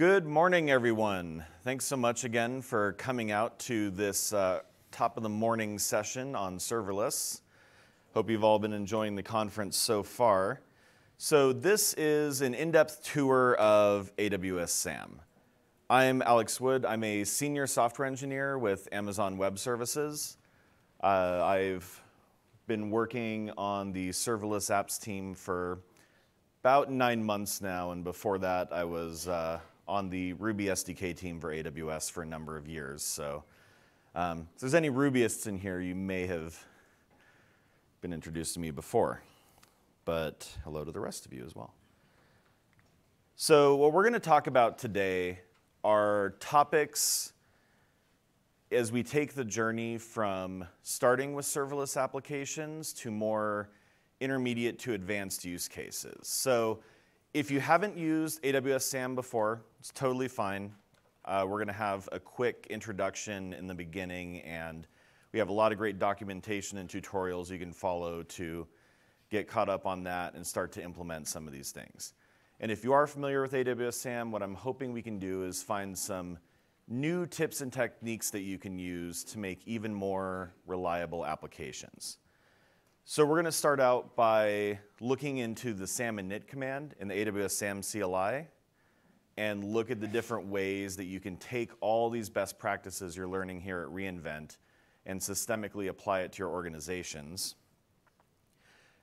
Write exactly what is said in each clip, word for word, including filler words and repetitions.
Good morning, everyone. Thanks so much again for coming out to this uh, top of the morning session on serverless. Hope you've all been enjoying the conference so far. So this is an in-depth tour of A W S SAM. I'm Alex Wood. I'm a senior software engineer with Amazon Web Services. Uh, I've been working on the serverless apps team for about nine months now, and before that I was uh, on the Ruby S D K team for A W S for a number of years. So um, if there's any Rubyists in here, you may have been introduced to me before. But hello to the rest of you as well. So what we're going to talk about today are topics as we take the journey from starting with serverless applications to more intermediate to advanced use cases. So if you haven't used A W S SAM before, it's totally fine. Uh, we're going to have a quick introduction in the beginning, and we have a lot of great documentation and tutorials you can follow to get caught up on that and start to implement some of these things. And if you are familiar with A W S SAM, what I'm hoping we can do is find some new tips and techniques that you can use to make even more reliable applications. So we're going to start out by looking into the SAM init command in the A W S SAM C L I and look at the different ways that you can take all these best practices you're learning here at re:Invent and systemically apply it to your organizations.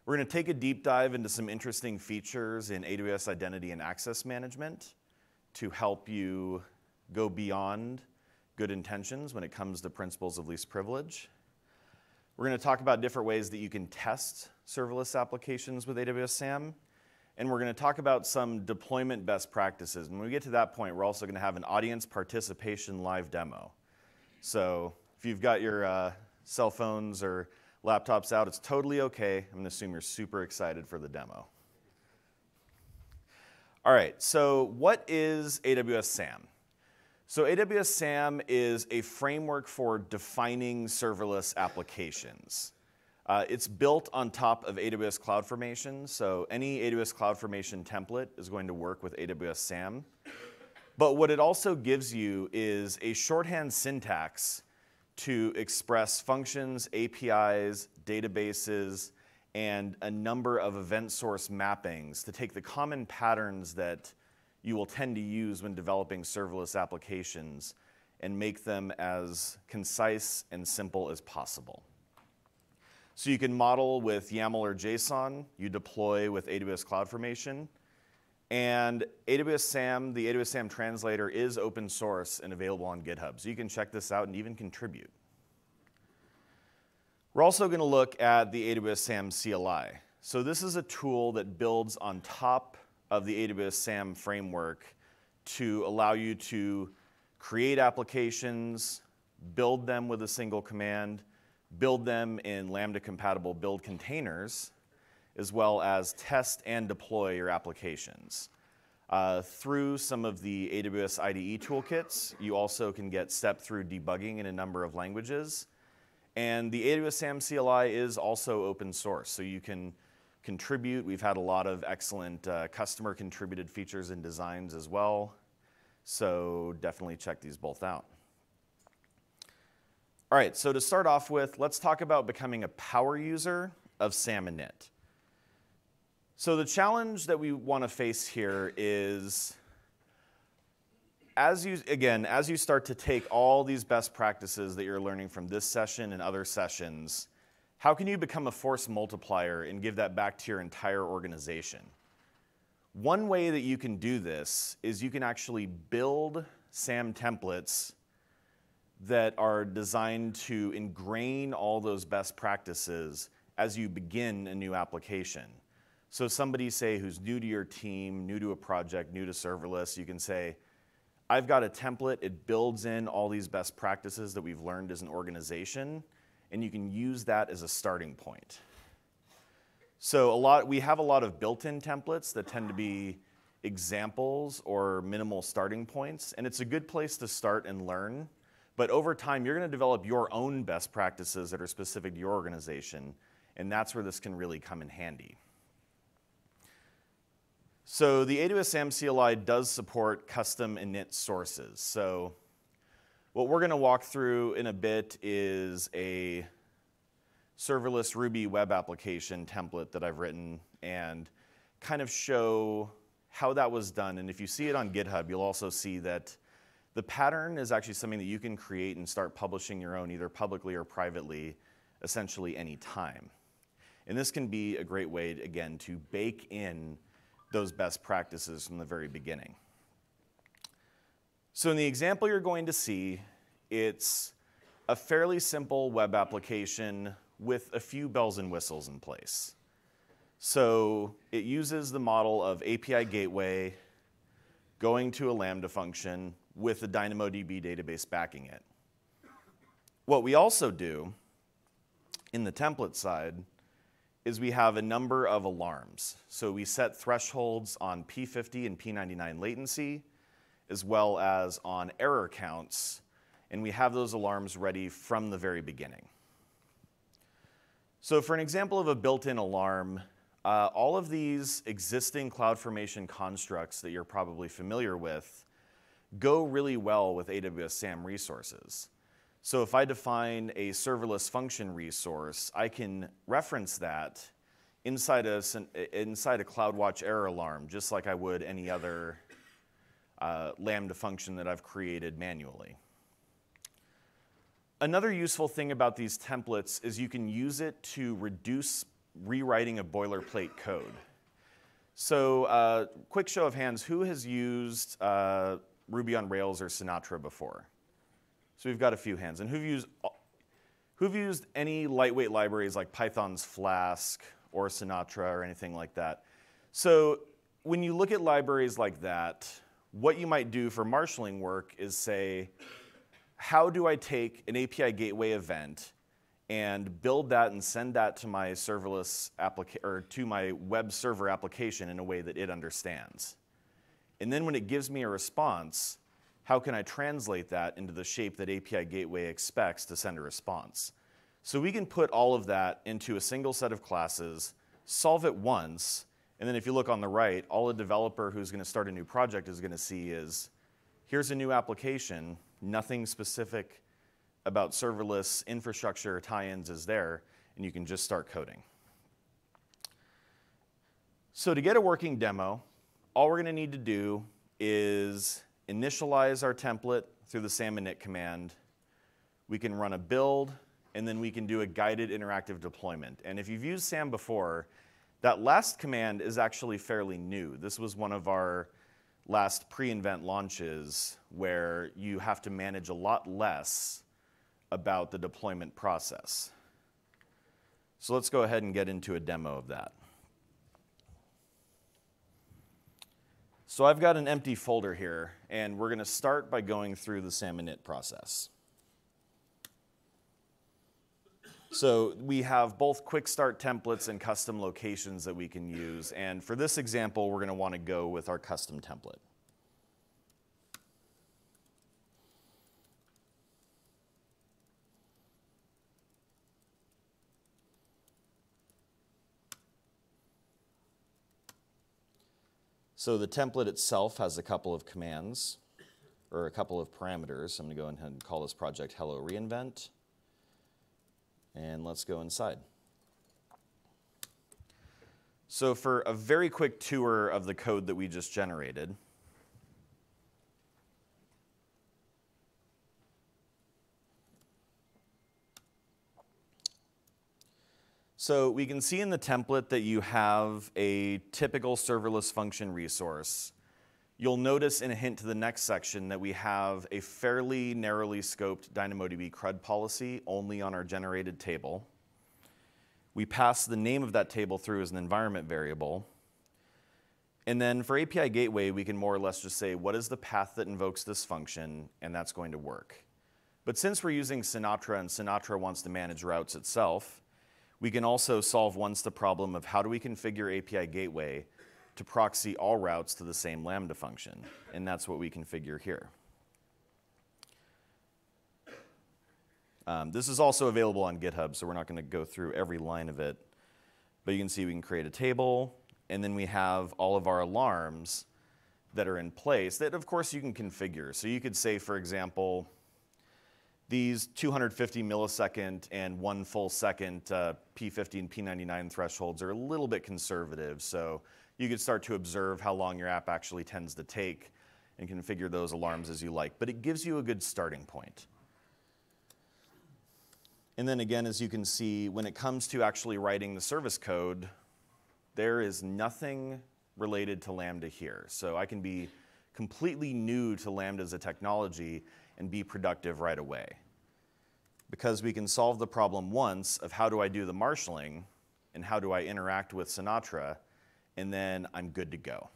We're going to take a deep dive into some interesting features in A W S Identity and Access Management to help you go beyond good intentions when it comes to principles of least privilege. We're going to talk about different ways that you can test serverless applications with A W S SAM. And we're going to talk about some deployment best practices. And when we get to that point, we're also going to have an audience participation live demo. So if you've got your uh, cell phones or laptops out, it's totally okay. I'm going to assume you're super excited for the demo. All right, so what is A W S SAM? So A W S SAM is a framework for defining serverless applications. Uh, it's built on top of A W S CloudFormation, so any A W S CloudFormation template is going to work with A W S SAM. But what it also gives you is a shorthand syntax to express functions, A P Is, databases, and a number of event source mappings to take the common patterns that you will tend to use when developing serverless applications and make them as concise and simple as possible. So you can model with YAML or JSON, you deploy with A W S CloudFormation, and A W S SAM, the A W S SAM Translator is open source and available on GitHub, so you can check this out and even contribute. We're also going to look at the A W S SAM C L I. So this is a tool that builds on top of the A W S SAM framework to allow you to create applications, build them with a single command, build them in Lambda-compatible build containers, as well as test and deploy your applications. Uh, through some of the A W S I D E toolkits, you also can get step-through debugging in a number of languages. And the A W S SAM C L I is also open source, so you can contribute. We've had a lot of excellent uh, customer-contributed features and designs as well, so definitely check these both out. All right, so to start off with, let's talk about becoming a power user of SAM init. So the challenge that we want to face here is, as you, again, as you start to take all these best practices that you're learning from this session and other sessions, how can you become a force multiplier and give that back to your entire organization? One way that you can do this is you can actually build SAM templates that are designed to ingrain all those best practices as you begin a new application. So somebody, say, who's new to your team, new to a project, new to serverless, you can say, I've got a template. It builds in all these best practices that we've learned as an organization, and you can use that as a starting point. So a lot, we have a lot of built-in templates that tend to be examples or minimal starting points, and it's a good place to start and learn. But over time, you're going to develop your own best practices that are specific to your organization, and that's where this can really come in handy. So the A W S SAM C L I does support custom init sources. So what we're going to walk through in a bit is a serverless Ruby web application template that I've written and kind of show how that was done. And if you see it on GitHub, you'll also see that the pattern is actually something that you can create and start publishing your own, either publicly or privately, essentially any time. And this can be a great way, again, to bake in those best practices from the very beginning. So in the example you're going to see, it's a fairly simple web application with a few bells and whistles in place. So it uses the model of A P I Gateway going to a Lambda function with a DynamoDB database backing it. What we also do in the template side is we have a number of alarms. So we set thresholds on P fifty and P ninety-nine latency, as well as on error counts, and we have those alarms ready from the very beginning. So for an example of a built-in alarm, uh, all of these existing CloudFormation constructs that you're probably familiar with go really well with A W S SAM resources. So if I define a serverless function resource, I can reference that inside a, inside a CloudWatch error alarm, just like I would any other uh, Lambda function that I've created manually. Another useful thing about these templates is you can use it to reduce rewriting of boilerplate code. So uh, quick show of hands, who has used uh, Ruby on Rails or Sinatra before? So we've got a few hands. And who've used, who've used any lightweight libraries like Python's Flask or Sinatra or anything like that? So when you look at libraries like that, what you might do for marshaling work is say, how do I take an A P I Gateway event and build that and send that to my serverless application or to my web server application in a way that it understands? And then when it gives me a response, how can I translate that into the shape that A P I Gateway expects to send a response? So we can put all of that into a single set of classes, solve it once, and then if you look on the right, all a developer who's going to start a new project is going to see is, here's a new application, nothing specific about serverless infrastructure tie-ins is there, and you can just start coding. So to get a working demo, all we're going to need to do is initialize our template through the SAM init command. We can run a build, and then we can do a guided interactive deployment. And if you've used SAM before, that last command is actually fairly new. This was one of our last pre-invent launches where you have to manage a lot less about the deployment process. So let's go ahead and get into a demo of that. So I've got an empty folder here, and we're going to start by going through the SAM init process. So we have both quick start templates and custom locations that we can use, and for this example, we're going to want to go with our custom template. So the template itself has a couple of commands, or a couple of parameters. I'm going to go ahead and call this project Hello re:Invent. And let's go inside. So for a very quick tour of the code that we just generated, so we can see in the template that you have a typical serverless function resource. You'll notice in a hint to the next section that we have a fairly narrowly scoped DynamoDB CRUD policy only on our generated table. We pass the name of that table through as an environment variable. And then for A P I Gateway, we can more or less just say, what is the path that invokes this function? And that's going to work. But since we're using Sinatra and Sinatra wants to manage routes itself, we can also solve once the problem of how do we configure A P I Gateway to proxy all routes to the same Lambda function, and that's what we configure here. Um, this is also available on GitHub, so we're not going to go through every line of it, but you can see we can create a table, and then we have all of our alarms that are in place that, of course, you can configure. So you could say, for example, these two hundred fifty millisecond and one full second uh, P fifty and P ninety-nine thresholds are a little bit conservative. So you could start to observe how long your app actually tends to take and configure those alarms as you like. But it gives you a good starting point. And then again, as you can see, when it comes to actually writing the service code, there is nothing related to Lambda here. So I can be completely new to Lambda as a technology and be productive right away. Because we can solve the problem once of how do I do the marshalling and how do I interact with Sinatra, and then I'm good to go.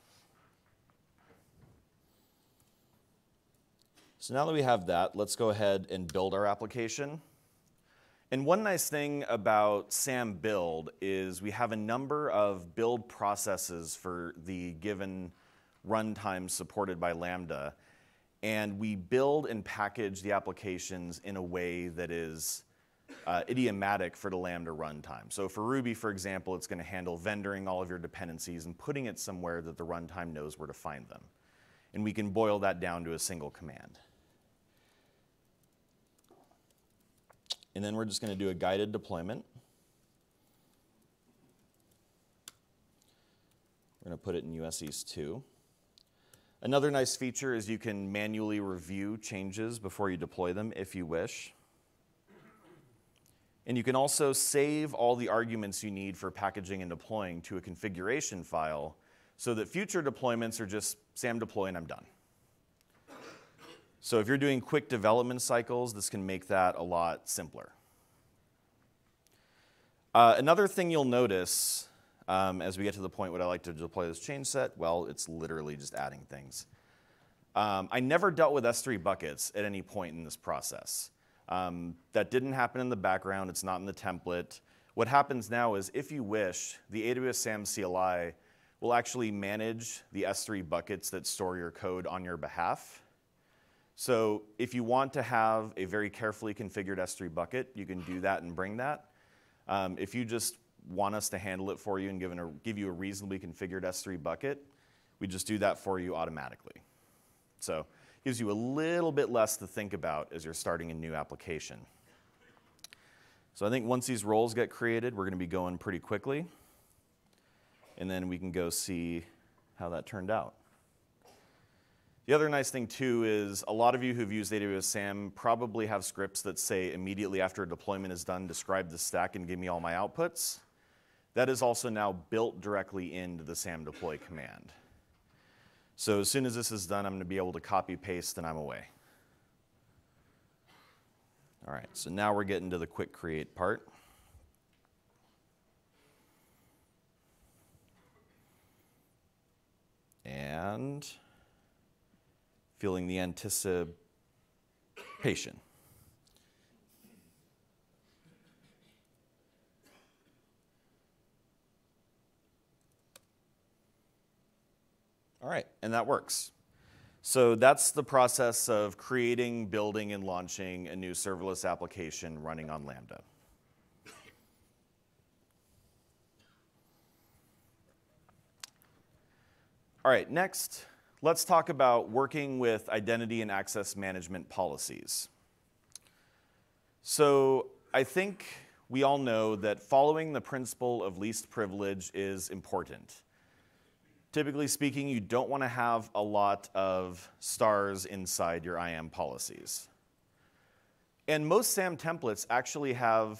So now that we have that, let's go ahead and build our application. And one nice thing about SAM Build is we have a number of build processes for the given runtime supported by Lambda. And we build and package the applications in a way that is uh, idiomatic for the Lambda runtime. So for Ruby, for example, it's going to handle vendoring all of your dependencies and putting it somewhere that the runtime knows where to find them. And we can boil that down to a single command. And then we're just going to do a guided deployment. We're going to put it in U S East two. Another nice feature is you can manually review changes before you deploy them if you wish. And you can also save all the arguments you need for packaging and deploying to a configuration file so that future deployments are just SAM deploy and I'm done. So if you're doing quick development cycles, this can make that a lot simpler. Uh, another thing you'll notice, um, as we get to the point where I like to deploy this change set, well, it's literally just adding things. Um, I never dealt with S three buckets at any point in this process. Um, that didn't happen in the background. It's not in the template. What happens now is, if you wish, the A W S SAM C L I will actually manage the S three buckets that store your code on your behalf. So if you want to have a very carefully configured S three bucket, you can do that and bring that. Um, if you just want us to handle it for you and give, an, give you a reasonably configured S three bucket, we just do that for you automatically. So it gives you a little bit less to think about as you're starting a new application. So I think once these roles get created, we're going to be going pretty quickly. And then we can go see how that turned out. The other nice thing, too, is a lot of you who've used A W S SAM probably have scripts that say, immediately after a deployment is done, describe the stack and give me all my outputs. That is also now built directly into the SAM deploy command. So as soon as this is done, I'm going to be able to copy, paste, and I'm away. All right, so now we're getting to the quick create part. And feeling the anticipation. All right, and that works. So that's the process of creating, building, and launching a new serverless application running on Lambda. All right, next, let's talk about working with identity and access management policies. So I think we all know that following the principle of least privilege is important. Typically speaking, you don't want to have a lot of stars inside your I A M policies. And most SAM templates actually have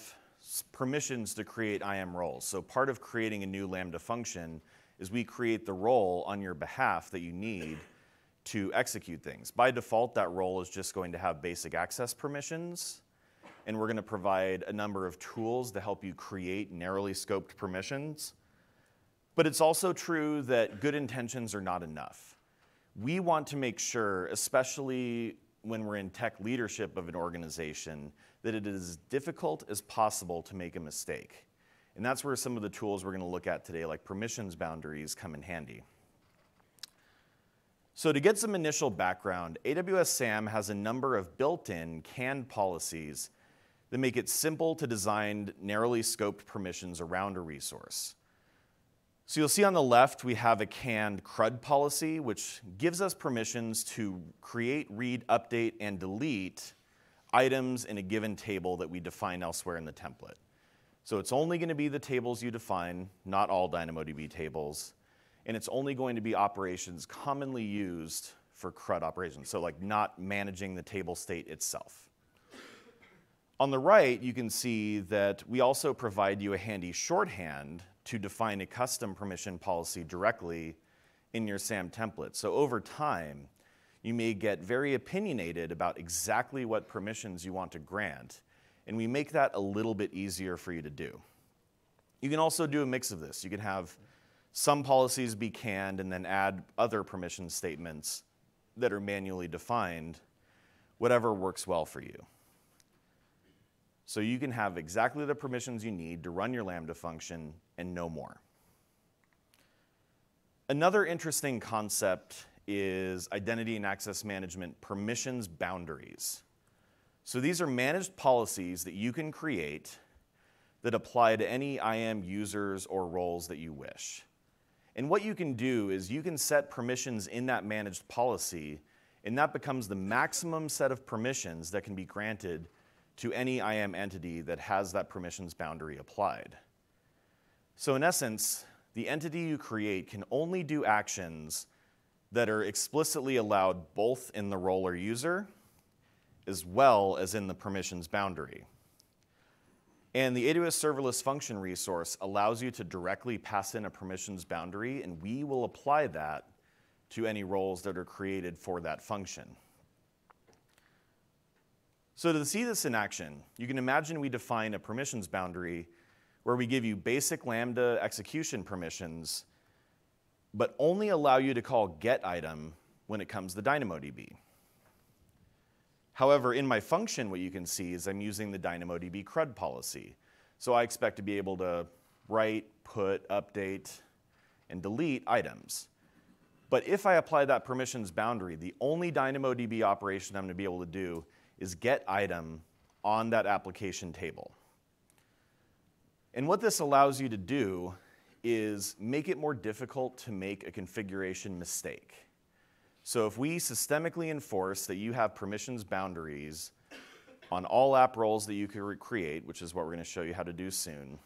permissions to create I A M roles. So part of creating a new Lambda function is we create the role on your behalf that you need to execute things. By default, that role is just going to have basic access permissions, and we're going to provide a number of tools to help you create narrowly scoped permissions. But it's also true that good intentions are not enough. We want to make sure, especially when we're in tech leadership of an organization, that it is as difficult as possible to make a mistake. And that's where some of the tools we're going to look at today, like permissions boundaries, come in handy. So to get some initial background, A W S SAM has a number of built-in canned policies that make it simple to design narrowly scoped permissions around a resource. So you'll see on the left, we have a canned C R U D policy, which gives us permissions to create, read, update, and delete items in a given table that we define elsewhere in the template. So it's only going to be the tables you define, not all DynamoDB tables. And it's only going to be operations commonly used for C R U D operations, so like not managing the table state itself. On the right, you can see that we also provide you a handy shorthand to define a custom permission policy directly in your SAM template. So over time, you may get very opinionated about exactly what permissions you want to grant, and we make that a little bit easier for you to do. You can also do a mix of this. You can have some policies be canned and then add other permission statements that are manually defined, whatever works well for you. So you can have exactly the permissions you need to run your Lambda function and no more. Another interesting concept is identity and access management permissions boundaries. So these are managed policies that you can create that apply to any I A M users or roles that you wish. And what you can do is you can set permissions in that managed policy, and that becomes the maximum set of permissions that can be granted to any I A M entity that has that permissions boundary applied. So in essence, the entity you create can only do actions that are explicitly allowed both in the role or user, as well as in the permissions boundary. And the A W S serverless function resource allows you to directly pass in a permissions boundary, and we will apply that to any roles that are created for that function. So to see this in action, you can imagine we define a permissions boundary where we give you basic Lambda execution permissions, but only allow you to call get item when it comes to DynamoDB. However, in my function, what you can see is I'm using the DynamoDB C R U D policy. So I expect to be able to write, put, update, and delete items. But if I apply that permissions boundary, the only DynamoDB operation I'm going to be able to do is get item on that application table. And what this allows you to do is make it more difficult to make a configuration mistake. So if we systemically enforce that you have permissions boundaries on all app roles that you can create, which is what we're going to show you how to do soon,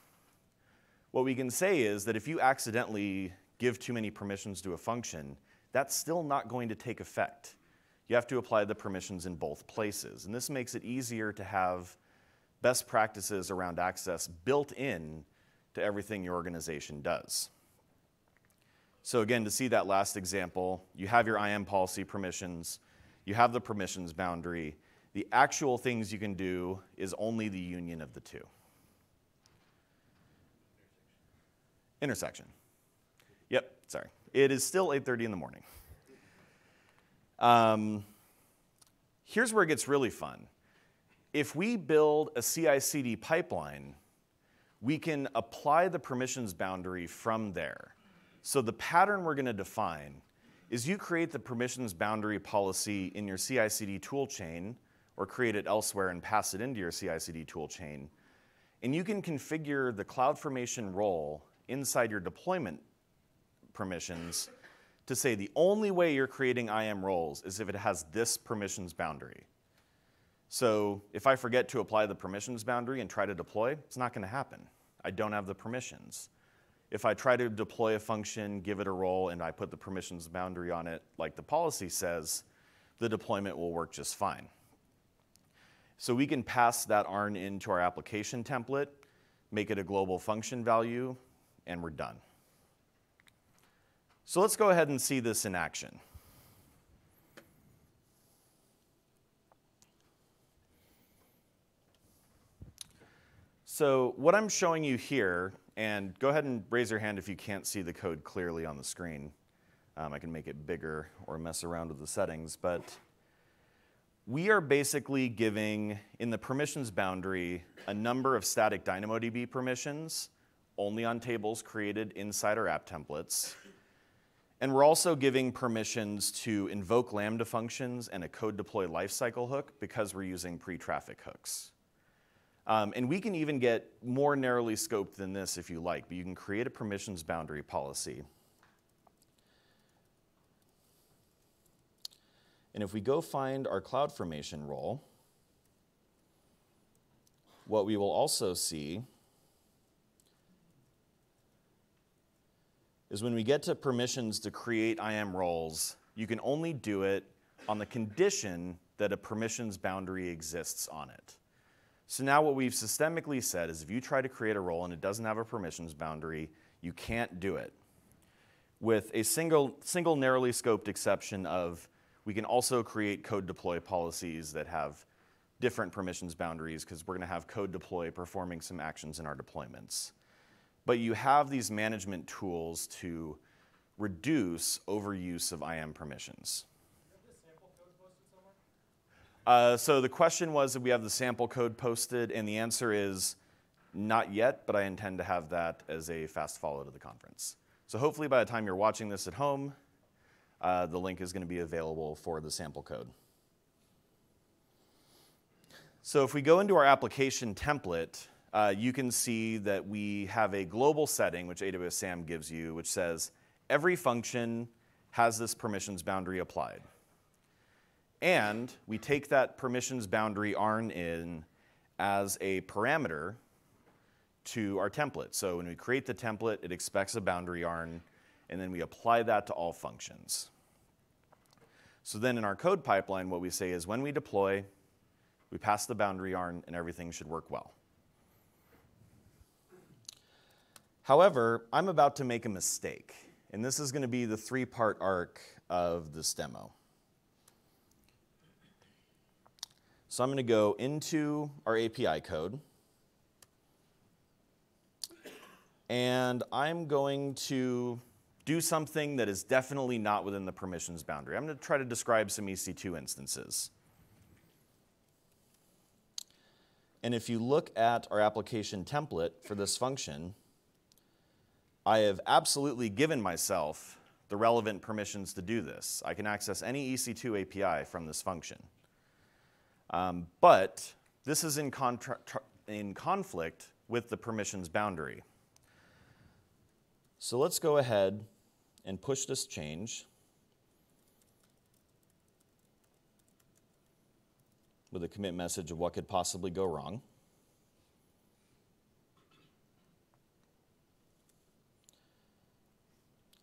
what we can say is that if you accidentally give too many permissions to a function, that's still not going to take effect. You have to apply the permissions in both places. And this makes it easier to have best practices around access built in to everything your organization does. So again, to see that last example, you have your I A M policy permissions, you have the permissions boundary. The actual things you can do is only the union of the two. Intersection. Yep, sorry. It is still eight thirty in the morning. Um, here's where it gets really fun. If we build a C I C D pipeline, we can apply the permissions boundary from there. So the pattern we're going to define is you create the permissions boundary policy in your C I C D toolchain, or create it elsewhere and pass it into your C I C D toolchain, and you can configure the CloudFormation role inside your deployment permissions to say the only way you're creating I A M roles is if it has this permissions boundary. So if I forget to apply the permissions boundary and try to deploy, it's not going to happen. I don't have the permissions. If I try to deploy a function, give it a role, and I put the permissions boundary on it, like the policy says, the deployment will work just fine. So we can pass that A R N into our application template, make it a global function value, and we're done. So let's go ahead and see this in action. So what I'm showing you here, and go ahead and raise your hand if you can't see the code clearly on the screen. Um, I can make it bigger or mess around with the settings, but we are basically giving, in the permissions boundary, a number of static DynamoDB permissions, only on tables created inside our app templates. And we're also giving permissions to invoke Lambda functions and a code deploy lifecycle hook because we're using pre-traffic hooks. Um, and we can even get more narrowly scoped than this if you like, but you can create a permissions boundary policy. And if we go find our CloudFormation role, what we will also see is when we get to permissions to create I A M roles, you can only do it on the condition that a permissions boundary exists on it. So now what we've systemically said is if you try to create a role and it doesn't have a permissions boundary, you can't do it. With a single, single narrowly scoped exception of, we can also create code deploy policies that have different permissions boundaries because we're going to have code deploy performing some actions in our deployments. But you have these management tools to reduce overuse of I A M permissions. Uh, so the question was that we have the sample code posted, and the answer is not yet, but I intend to have that as a fast follow to the conference. So hopefully by the time you're watching this at home, uh, the link is going to be available for the sample code. So if we go into our application template, uh, you can see that we have a global setting, which A W S SAM gives you, which says every function has this permissions boundary applied. And we take that permissions boundary arn in as a parameter to our template. So when we create the template, it expects a boundary arn, and then we apply that to all functions. So then in our code pipeline, what we say is when we deploy, we pass the boundary arn, and everything should work well. However, I'm about to make a mistake, and this is going to be the three-part arc of this demo. So I'm going to go into our A P I code, and I'm going to do something that is definitely not within the permissions boundary. I'm going to try to describe some E C two instances. And if you look at our application template for this function, I have absolutely given myself the relevant permissions to do this. I can access any E C two A P I from this function. Um, but this is in, in conflict with the permissions boundary. So let's go ahead and push this change with a commit message of what could possibly go wrong.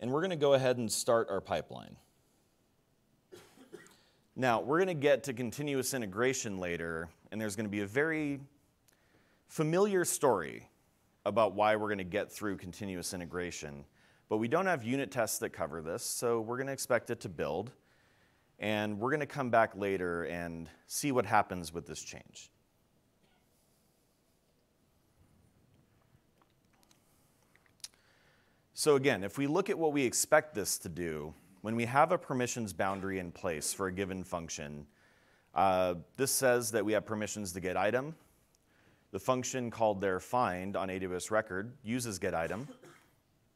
And we're going to go ahead and start our pipeline. Now, we're going to get to continuous integration later, and there's going to be a very familiar story about why we're going to get through continuous integration. But we don't have unit tests that cover this, so we're going to expect it to build. And we're going to come back later and see what happens with this change. So again, if we look at what we expect this to do, when we have a permissions boundary in place for a given function, uh, this says that we have permissions to get item. The function called there find on A W S record uses get item.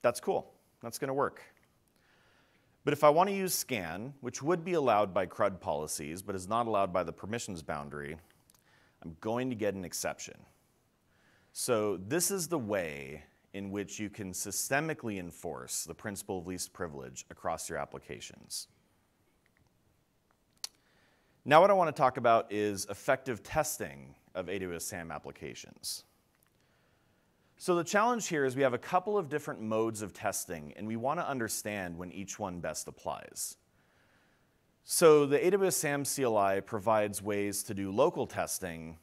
That's cool. That's going to work. But if I want to use scan, which would be allowed by CRUD policies, but is not allowed by the permissions boundary, I'm going to get an exception. So this is the way in which you can systemically enforce the principle of least privilege across your applications. Now what I want to talk about is effective testing of A W S SAM applications. So the challenge here is we have a couple of different modes of testing, and we want to understand when each one best applies. So the A W S SAM C L I provides ways to do local testing,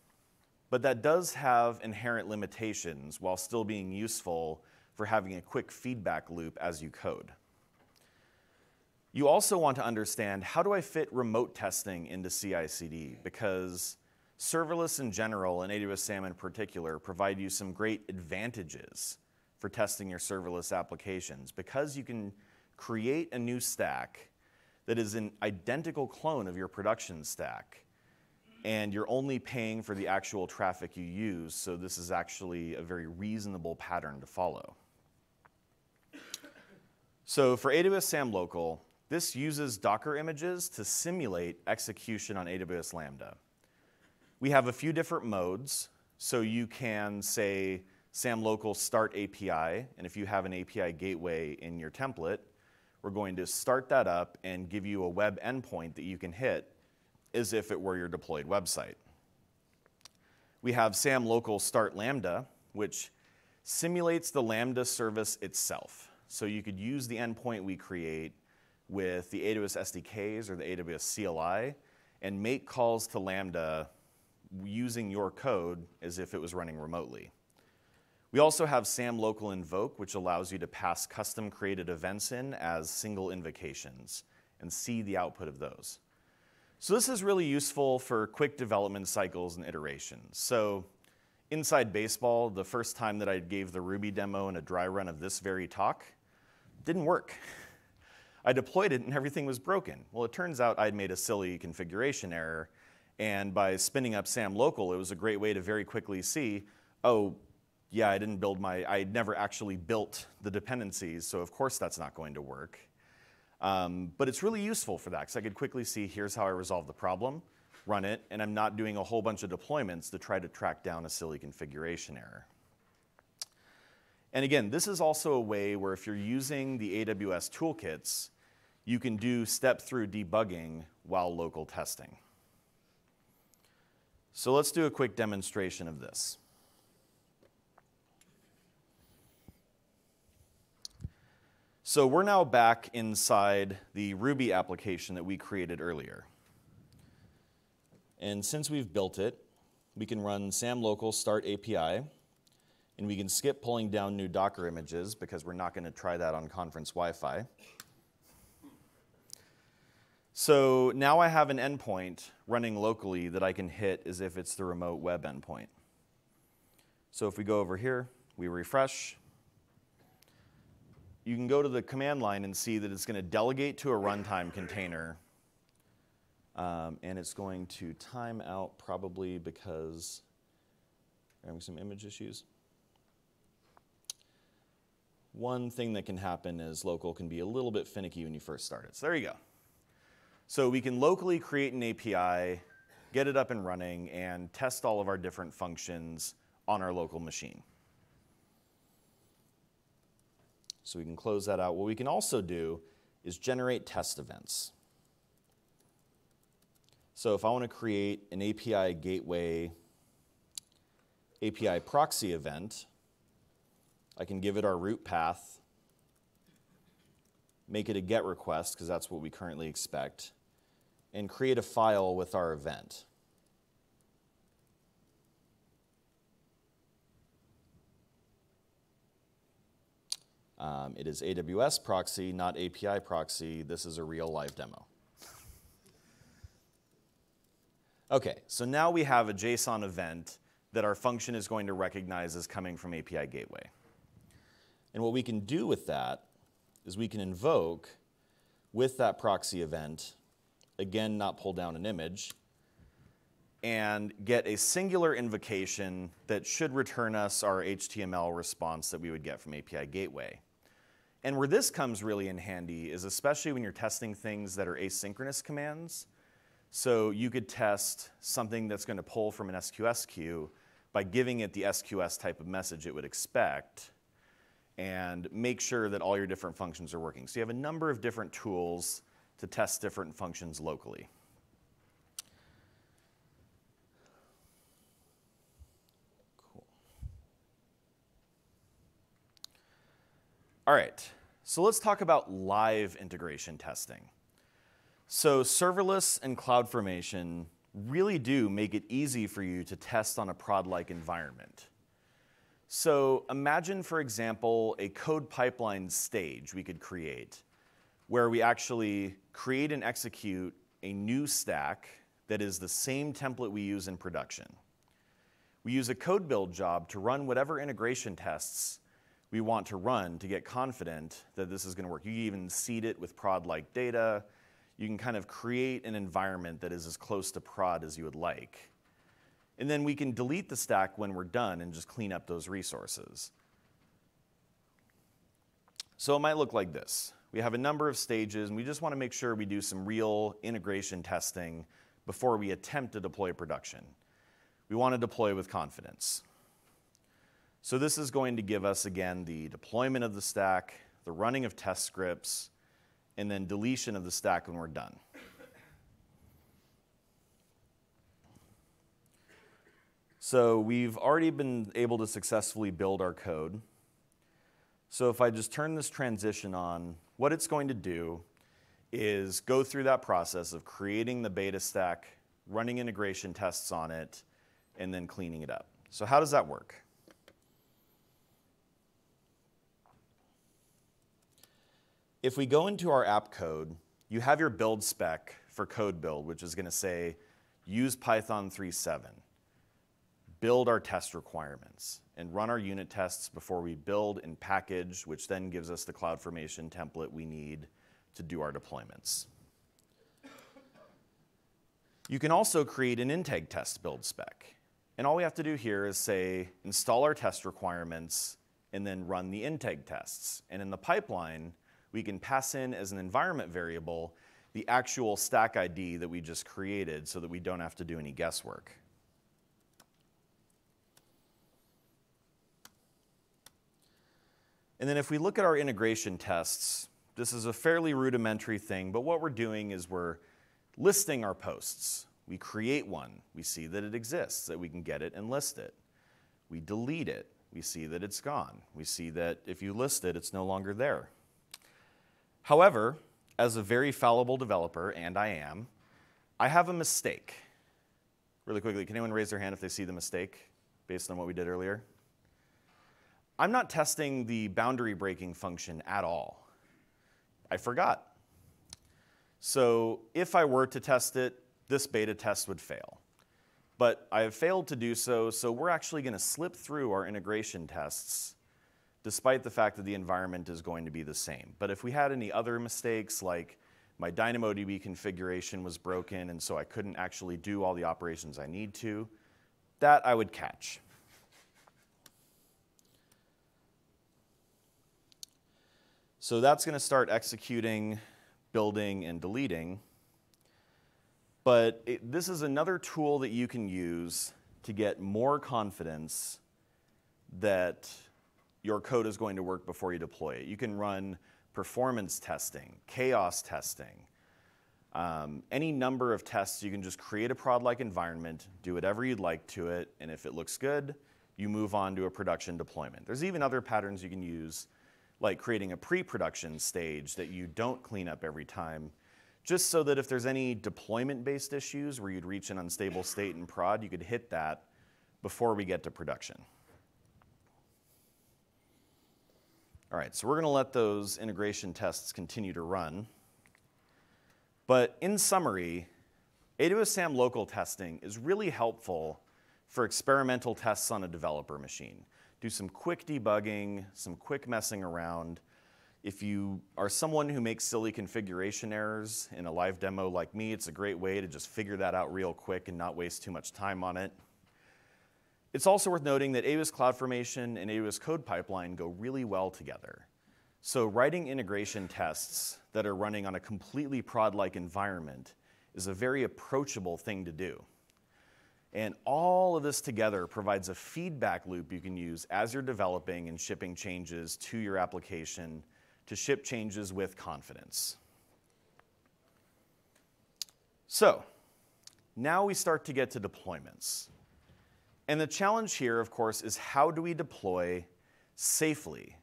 but that does have inherent limitations while still being useful for having a quick feedback loop as you code. You also want to understand, how do I fit remote testing into C I C D? Because serverless in general, and A W S SAM in particular, provide you some great advantages for testing your serverless applications, because you can create a new stack that is an identical clone of your production stack, and you're only paying for the actual traffic you use, so this is actually a very reasonable pattern to follow. So for A W S SAM Local, this uses Docker images to simulate execution on A W S Lambda. We have a few different modes, So you can say SAM local start A P I, and if you have an A P I gateway in your template, we're going to start that up and give you a web endpoint that you can hit as if it were your deployed website. We have SAM local start Lambda, which simulates the Lambda service itself. So you could use the endpoint we create with the A W S S D Ks or the A W S C L I and make calls to Lambda using your code as if it was running remotely. We also have SAM local invoke, which allows you to pass custom created events in as single invocations and see the output of those. So this is really useful for quick development cycles and iterations. So inside baseball, the first time that I gave the Ruby demo in a dry run of this very talk, didn't work. I deployed it and everything was broken. Well, it turns out I'd made a silly configuration error, and by spinning up SAM local, it was a great way to very quickly see, oh, yeah, I didn't build my, I never actually built the dependencies, so of course that's not going to work. Um, but it's really useful for that, because I could quickly see, here's how I resolve the problem, run it, and I'm not doing a whole bunch of deployments to try to track down a silly configuration error. And again, this is also a way where if you're using the A W S toolkits, you can do step-through debugging while local testing. So let's do a quick demonstration of this. So we're now back inside the Ruby application that we created earlier. And since we've built it, we can run SAM local start A P I, and we can skip pulling down new Docker images because we're not going to try that on conference Wi-Fi. So now I have an endpoint running locally that I can hit as if it's the remote web endpoint. So if we go over here, we refresh. You can go to the command line and see that it's going to delegate to a runtime container. Um, and it's going to time out probably because we're having some image issues. One thing that can happen is local can be a little bit finicky when you first start it. So there you go. So we can locally create an A P I, get it up and running, and test all of our different functions on our local machine. So we can close that out. What we can also do is generate test events. So if I want to create an A P I gateway A P I proxy event, I can give it our root path, make it a GET request, because that's what we currently expect, and create a file with our event. Um, it is A W S proxy, not A P I proxy. This is a real live demo. OK, so now we have a JSON event that our function is going to recognize as coming from A P I Gateway. And what we can do with that is we can invoke with that proxy event, again, not pull down an image, and get a singular invocation that should return us our H T M L response that we would get from A P I Gateway. And where this comes really in handy is especially when you're testing things that are asynchronous commands. So you could test something that's going to pull from an S Q S queue by giving it the S Q S type of message it would expect, and make sure that all your different functions are working. So you have a number of different tools to test different functions locally. Cool. All right, so let's talk about live integration testing. So serverless and CloudFormation really do make it easy for you to test on a prod-like environment. So imagine, for example, a code pipeline stage we could create where we actually create and execute a new stack that is the same template we use in production. We use a code build job to run whatever integration tests we want to run to get confident that this is going to work. You can even seed it with prod-like data. You can kind of create an environment that is as close to prod as you would like. And then we can delete the stack when we're done and just clean up those resources. So it might look like this. We have a number of stages, and we just want to make sure we do some real integration testing before we attempt to deploy production. We We want to deploy with confidence. So this is going to give us, again, the deployment of the stack, the running of test scripts, and then deletion of the stack when we're done. So we've already been able to successfully build our code. So if I just turn this transition on, what it's going to do is go through that process of creating the beta stack, running integration tests on it, and then cleaning it up. So how does that work? If we go into our app code, you have your build spec for CodeBuild, which is going to say, use Python three point seven. Build our test requirements, and run our unit tests before we build and package, which then gives us the CloudFormation template we need to do our deployments. You can also create an integ test build spec. And all we have to do here is say, install our test requirements, and then run the integ tests. And in the pipeline, we can pass in as an environment variable the actual stack I D that we just created so that we don't have to do any guesswork. And then if we look at our integration tests, this is a fairly rudimentary thing, but what we're doing is we're listing our posts. We create one. We see that it exists, that we can get it and list it. We delete it. We see that it's gone. We see that if you list it, it's no longer there. However, as a very fallible developer, and I am, I have a mistake. Really quickly, can anyone raise their hand if they see the mistake based on what we did earlier? I'm not testing the boundary breaking function at all. I forgot. So if I were to test it, this beta test would fail. But I have failed to do so, so we're actually going to slip through our integration tests, despite the fact that the environment is going to be the same. But if we had any other mistakes, like my DynamoDB configuration was broken, and so I couldn't actually do all the operations I need to, that I would catch. So that's going to start executing, building, and deleting. But it, this is another tool that you can use to get more confidence that your code is going to work before you deploy it. You can run performance testing, chaos testing, um, any number of tests. You can just create a prod-like environment, do whatever you'd like to it, and if it looks good, you move on to a production deployment. There's even other patterns you can use, like creating a pre-production stage that you don't clean up every time, just so that if there's any deployment-based issues where you'd reach an unstable state in prod, you could hit that before we get to production. All right, so we're going to let those integration tests continue to run. But in summary, A W S SAM local testing is really helpful for experimental tests on a developer machine. Do some quick debugging, some quick messing around. If you are someone who makes silly configuration errors in a live demo like me, it's a great way to just figure that out real quick and not waste too much time on it. It's also worth noting that A W S CloudFormation and A W S CodePipeline go really well together. So writing integration tests that are running on a completely prod-like environment is a very approachable thing to do. And all of this together provides a feedback loop you can use as you're developing and shipping changes to your application to ship changes with confidence. So now we start to get to deployments. And the challenge here, of course, is how do we deploy safely?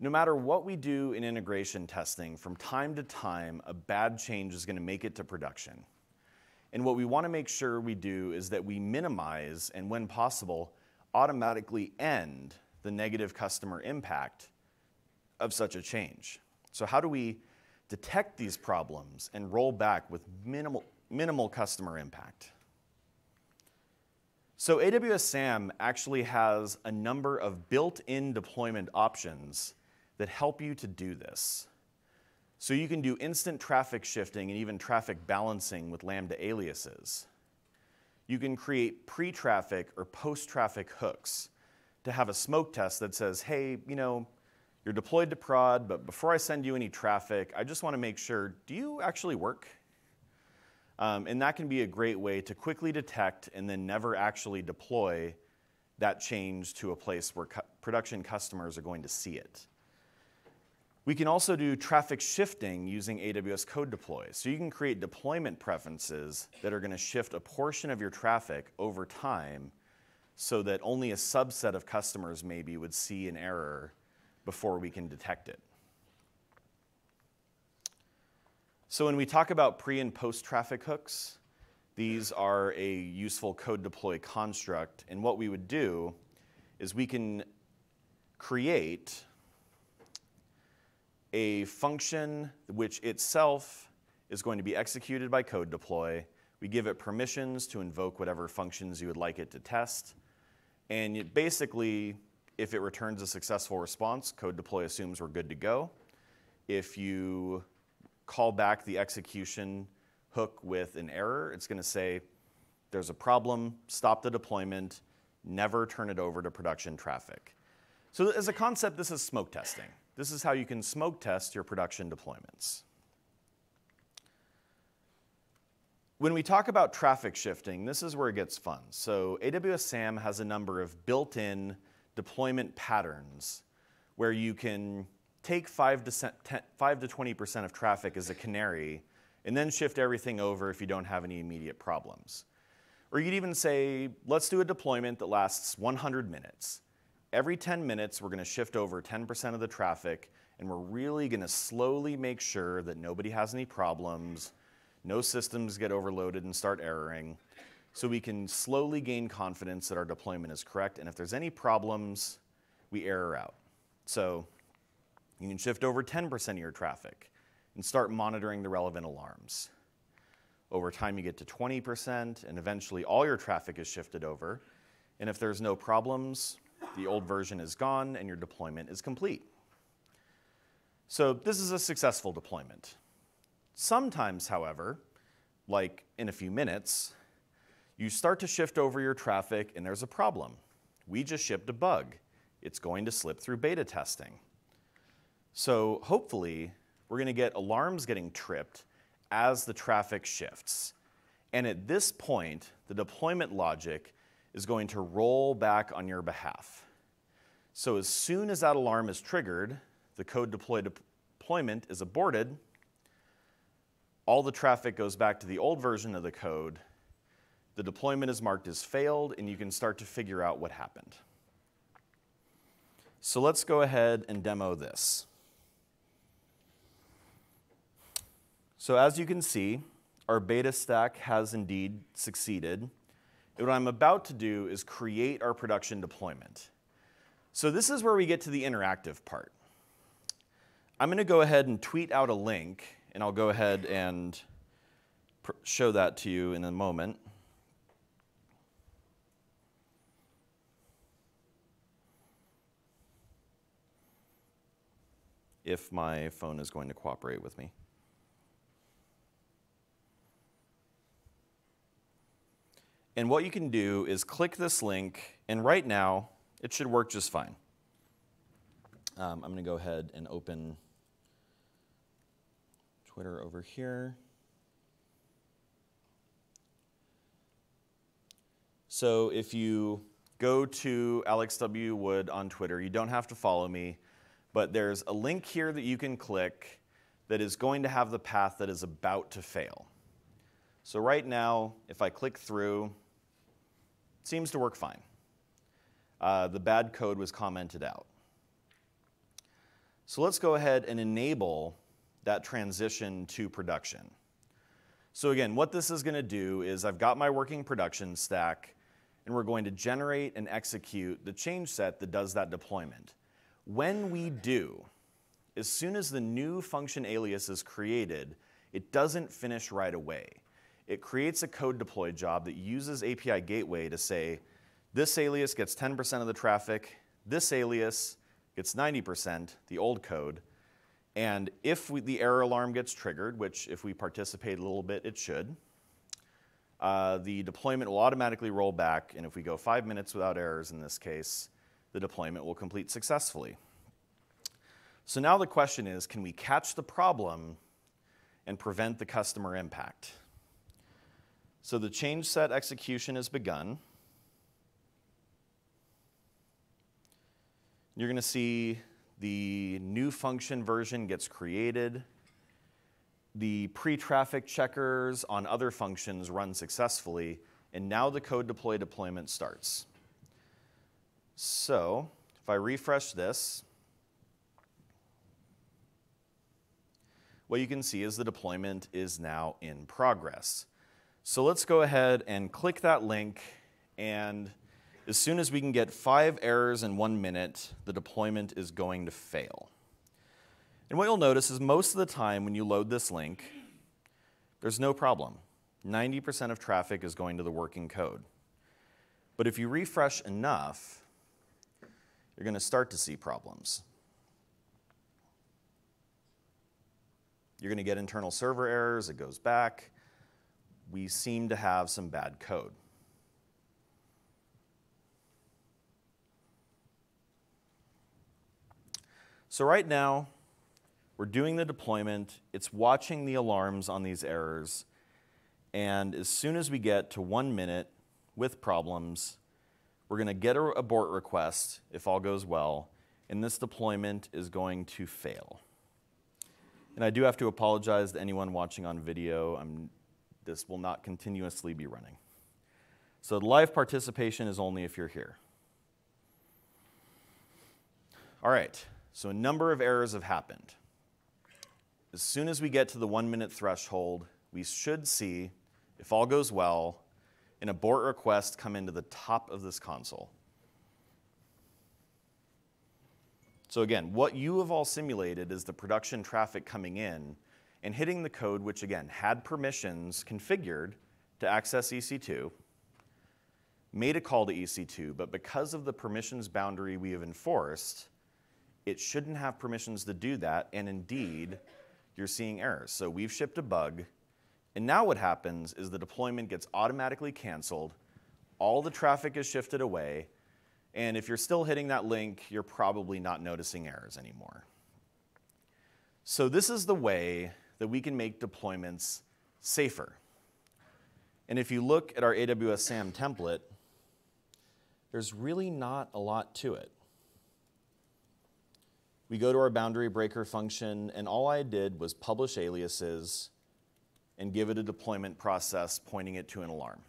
No matter what we do in integration testing, from time to time, a bad change is going to make it to production. And what we want to make sure we do is that we minimize, and when possible, automatically end the negative customer impact of such a change. So how do we detect these problems and roll back with minimal, minimal customer impact? So A W S SAM actually has a number of built-in deployment options that help you to do this. So you can do instant traffic shifting and even traffic balancing with Lambda aliases. You can create pre-traffic or post-traffic hooks to have a smoke test that says, hey, you know, you're deployed to prod, but before I send you any traffic, I just want to make sure, do you actually work? Um, and that can be a great way to quickly detect and then never actually deploy that change to a place where cu- production customers are going to see it. We can also do traffic shifting using A W S CodeDeploy. So you can create deployment preferences that are going to shift a portion of your traffic over time so that only a subset of customers maybe would see an error before we can detect it. So when we talk about pre and post traffic hooks, these are a useful CodeDeploy construct. And what we would do is we can create a function which itself is going to be executed by CodeDeploy. We give it permissions to invoke whatever functions you would like it to test. And it basically, if it returns a successful response, CodeDeploy assumes we're good to go. If you call back the execution hook with an error, it's going to say, there's a problem, stop the deployment, never turn it over to production traffic. So as a concept, this is smoke testing. This is how you can smoke test your production deployments. When we talk about traffic shifting, this is where it gets fun. So A W S SAM has a number of built-in deployment patterns where you can take five to twenty percent of traffic as a canary and then shift everything over if you don't have any immediate problems. Or you'd even say, let's do a deployment that lasts one hundred minutes. Every ten minutes, we're going to shift over ten percent of the traffic, and we're really going to slowly make sure that nobody has any problems, no systems get overloaded and start erroring, so we can slowly gain confidence that our deployment is correct, and if there's any problems, we error out. So you can shift over ten percent of your traffic and start monitoring the relevant alarms. Over time, you get to twenty percent, and eventually all your traffic is shifted over, and if there's no problems, the old version is gone, and your deployment is complete. So this is a successful deployment. Sometimes, however, like in a few minutes, you start to shift over your traffic, and there's a problem. We just shipped a bug. It's going to slip through beta testing. So hopefully, we're going to get alarms getting tripped as the traffic shifts. And at this point, the deployment logic is going to roll back on your behalf. So as soon as that alarm is triggered, the CodeDeploy deployment is aborted, all the traffic goes back to the old version of the code, the deployment is marked as failed, and you can start to figure out what happened. So let's go ahead and demo this. So as you can see, our beta stack has indeed succeeded. What I'm about to do is create our production deployment. So this is where we get to the interactive part. I'm going to go ahead and tweet out a link, and I'll go ahead and show that to you in a moment. If my phone is going to cooperate with me. And what you can do is click this link, and right now, it should work just fine. Um, I'm going to go ahead and open Twitter over here. So if you go to Alex W. Wood on Twitter, you don't have to follow me, but there's a link here that you can click that is going to have the path that is about to fail. So right now, if I click through, seems to work fine. Uh, the bad code was commented out. So let's go ahead and enable that transition to production. So again, what this is going to do is I've got my working production stack, and we're going to generate and execute the change set that does that deployment. When we do, as soon as the new function alias is created, it doesn't finish right away. It creates a CodeDeploy job that uses A P I Gateway to say, this alias gets ten percent of the traffic, this alias gets ninety percent, the old code, and if we, the error alarm gets triggered, which if we participate a little bit, it should, uh, the deployment will automatically roll back, and if we go five minutes without errors in this case, the deployment will complete successfully. So now the question is, can we catch the problem and prevent the customer impact? So the change set execution is begun. You're going to see the new function version gets created. The pre-traffic checkers on other functions run successfully, and now the code deploy deployment starts. So if I refresh this, what you can see is the deployment is now in progress. So let's go ahead and click that link, and as soon as we can get five errors in one minute, the deployment is going to fail. And what you'll notice is most of the time when you load this link, there's no problem. ninety percent of traffic is going to the working code. But if you refresh enough, you're going to start to see problems. You're going to get internal server errors, it goes back. We seem to have some bad code. So right now, we're doing the deployment, it's watching the alarms on these errors, and as soon as we get to one minute with problems, we're going to get an abort request if all goes well, and this deployment is going to fail. And I do have to apologize to anyone watching on video, I'm, this will not continuously be running. So live participation is only if you're here. All right, so a number of errors have happened. As soon as we get to the one minute threshold, we should see, if all goes well, an abort request come into the top of this console. So again, what you have all simulated is the production traffic coming in and hitting the code, which again, had permissions configured to access E C two, made a call to E C two, but because of the permissions boundary we have enforced, it shouldn't have permissions to do that, and indeed, you're seeing errors. So we've shipped a bug, and now what happens is the deployment gets automatically canceled, all the traffic is shifted away, and if you're still hitting that link, you're probably not noticing errors anymore. So this is the way that we can make deployments safer. And if you look at our A W S SAM template, there's really not a lot to it. We go to our boundary breaker function, and all I did was publish aliases and give it a deployment process pointing it to an alarm.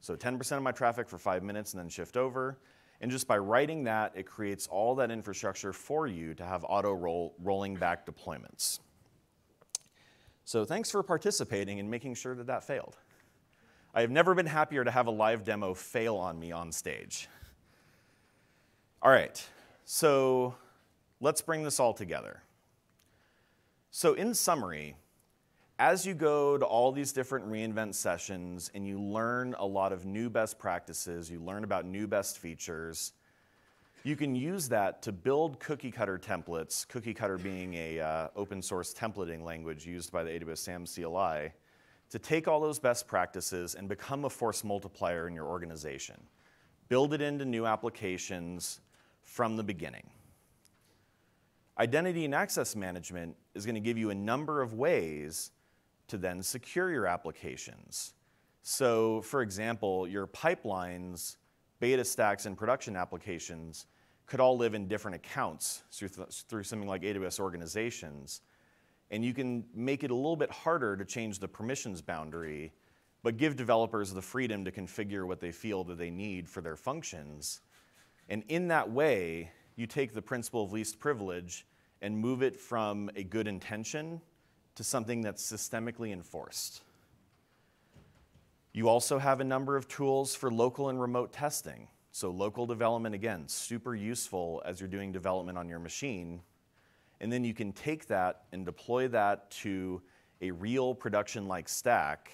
So ten percent of my traffic for five minutes and then shift over. And just by writing that, it creates all that infrastructure for you to have auto roll, rolling back deployments. So thanks for participating and making sure that that failed. I have never been happier to have a live demo fail on me on stage. All right, so let's bring this all together. So in summary, as you go to all these different re:Invent sessions and you learn a lot of new best practices, you learn about new best features, you can use that to build cookie cutter templates, cookie cutter being a uh, open source templating language used by the A W S SAM C L I, to take all those best practices and become a force multiplier in your organization. Build it into new applications from the beginning. Identity and access management is going to give you a number of ways to then secure your applications. So, for example, your pipelines, beta stacks, and production applications could all live in different accounts through, through something like A W S Organizations. And you can make it a little bit harder to change the permissions boundary, but give developers the freedom to configure what they feel that they need for their functions. And in that way, you take the principle of least privilege and move it from a good intention to something that's systemically enforced. You also have a number of tools for local and remote testing. So local development, again, super useful as you're doing development on your machine. And then you can take that and deploy that to a real production-like stack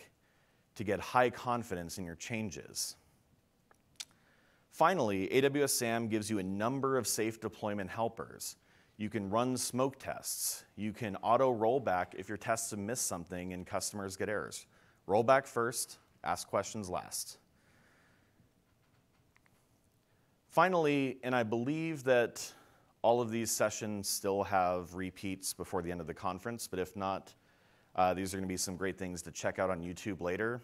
to get high confidence in your changes. Finally, A W S SAM gives you a number of safe deployment helpers. You can run smoke tests. You can auto rollback if your tests have missed something and customers get errors. Rollback first, ask questions last. Finally, and I believe that all of these sessions still have repeats before the end of the conference, but if not, uh, these are going to be some great things to check out on YouTube later.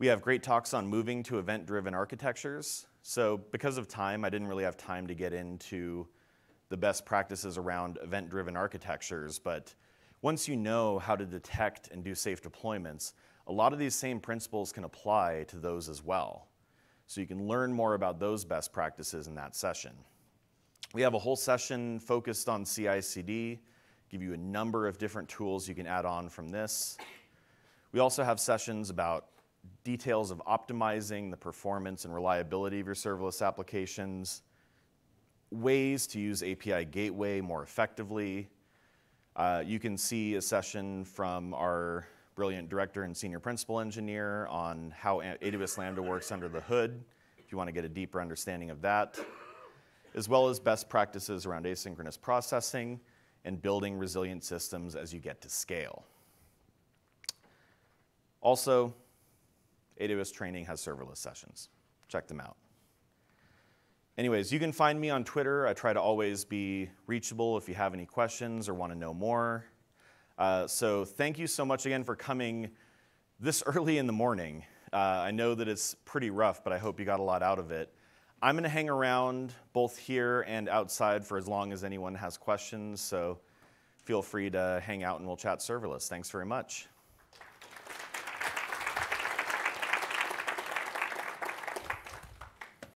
We have great talks on moving to event-driven architectures. So because of time, I didn't really have time to get into the best practices around event-driven architectures. But once you know how to detect and do safe deployments, a lot of these same principles can apply to those as well. So you can learn more about those best practices in that session. We have a whole session focused on C I C D, give you a number of different tools you can add on from this. We also have sessions about details of optimizing the performance and reliability of your serverless applications, ways to use A P I Gateway more effectively. Uh, you can see a session from our brilliant director and senior principal engineer on how A W S Lambda works under the hood, if you want to get a deeper understanding of that, as well as best practices around asynchronous processing and building resilient systems as you get to scale. Also, A W S Training has serverless sessions. Check them out. Anyways, you can find me on Twitter. I try to always be reachable if you have any questions or want to know more. Uh, so thank you so much again for coming this early in the morning. Uh, I know that it's pretty rough, but I hope you got a lot out of it. I'm going to hang around both here and outside for as long as anyone has questions. So feel free to hang out and we'll chat serverless. Thanks very much.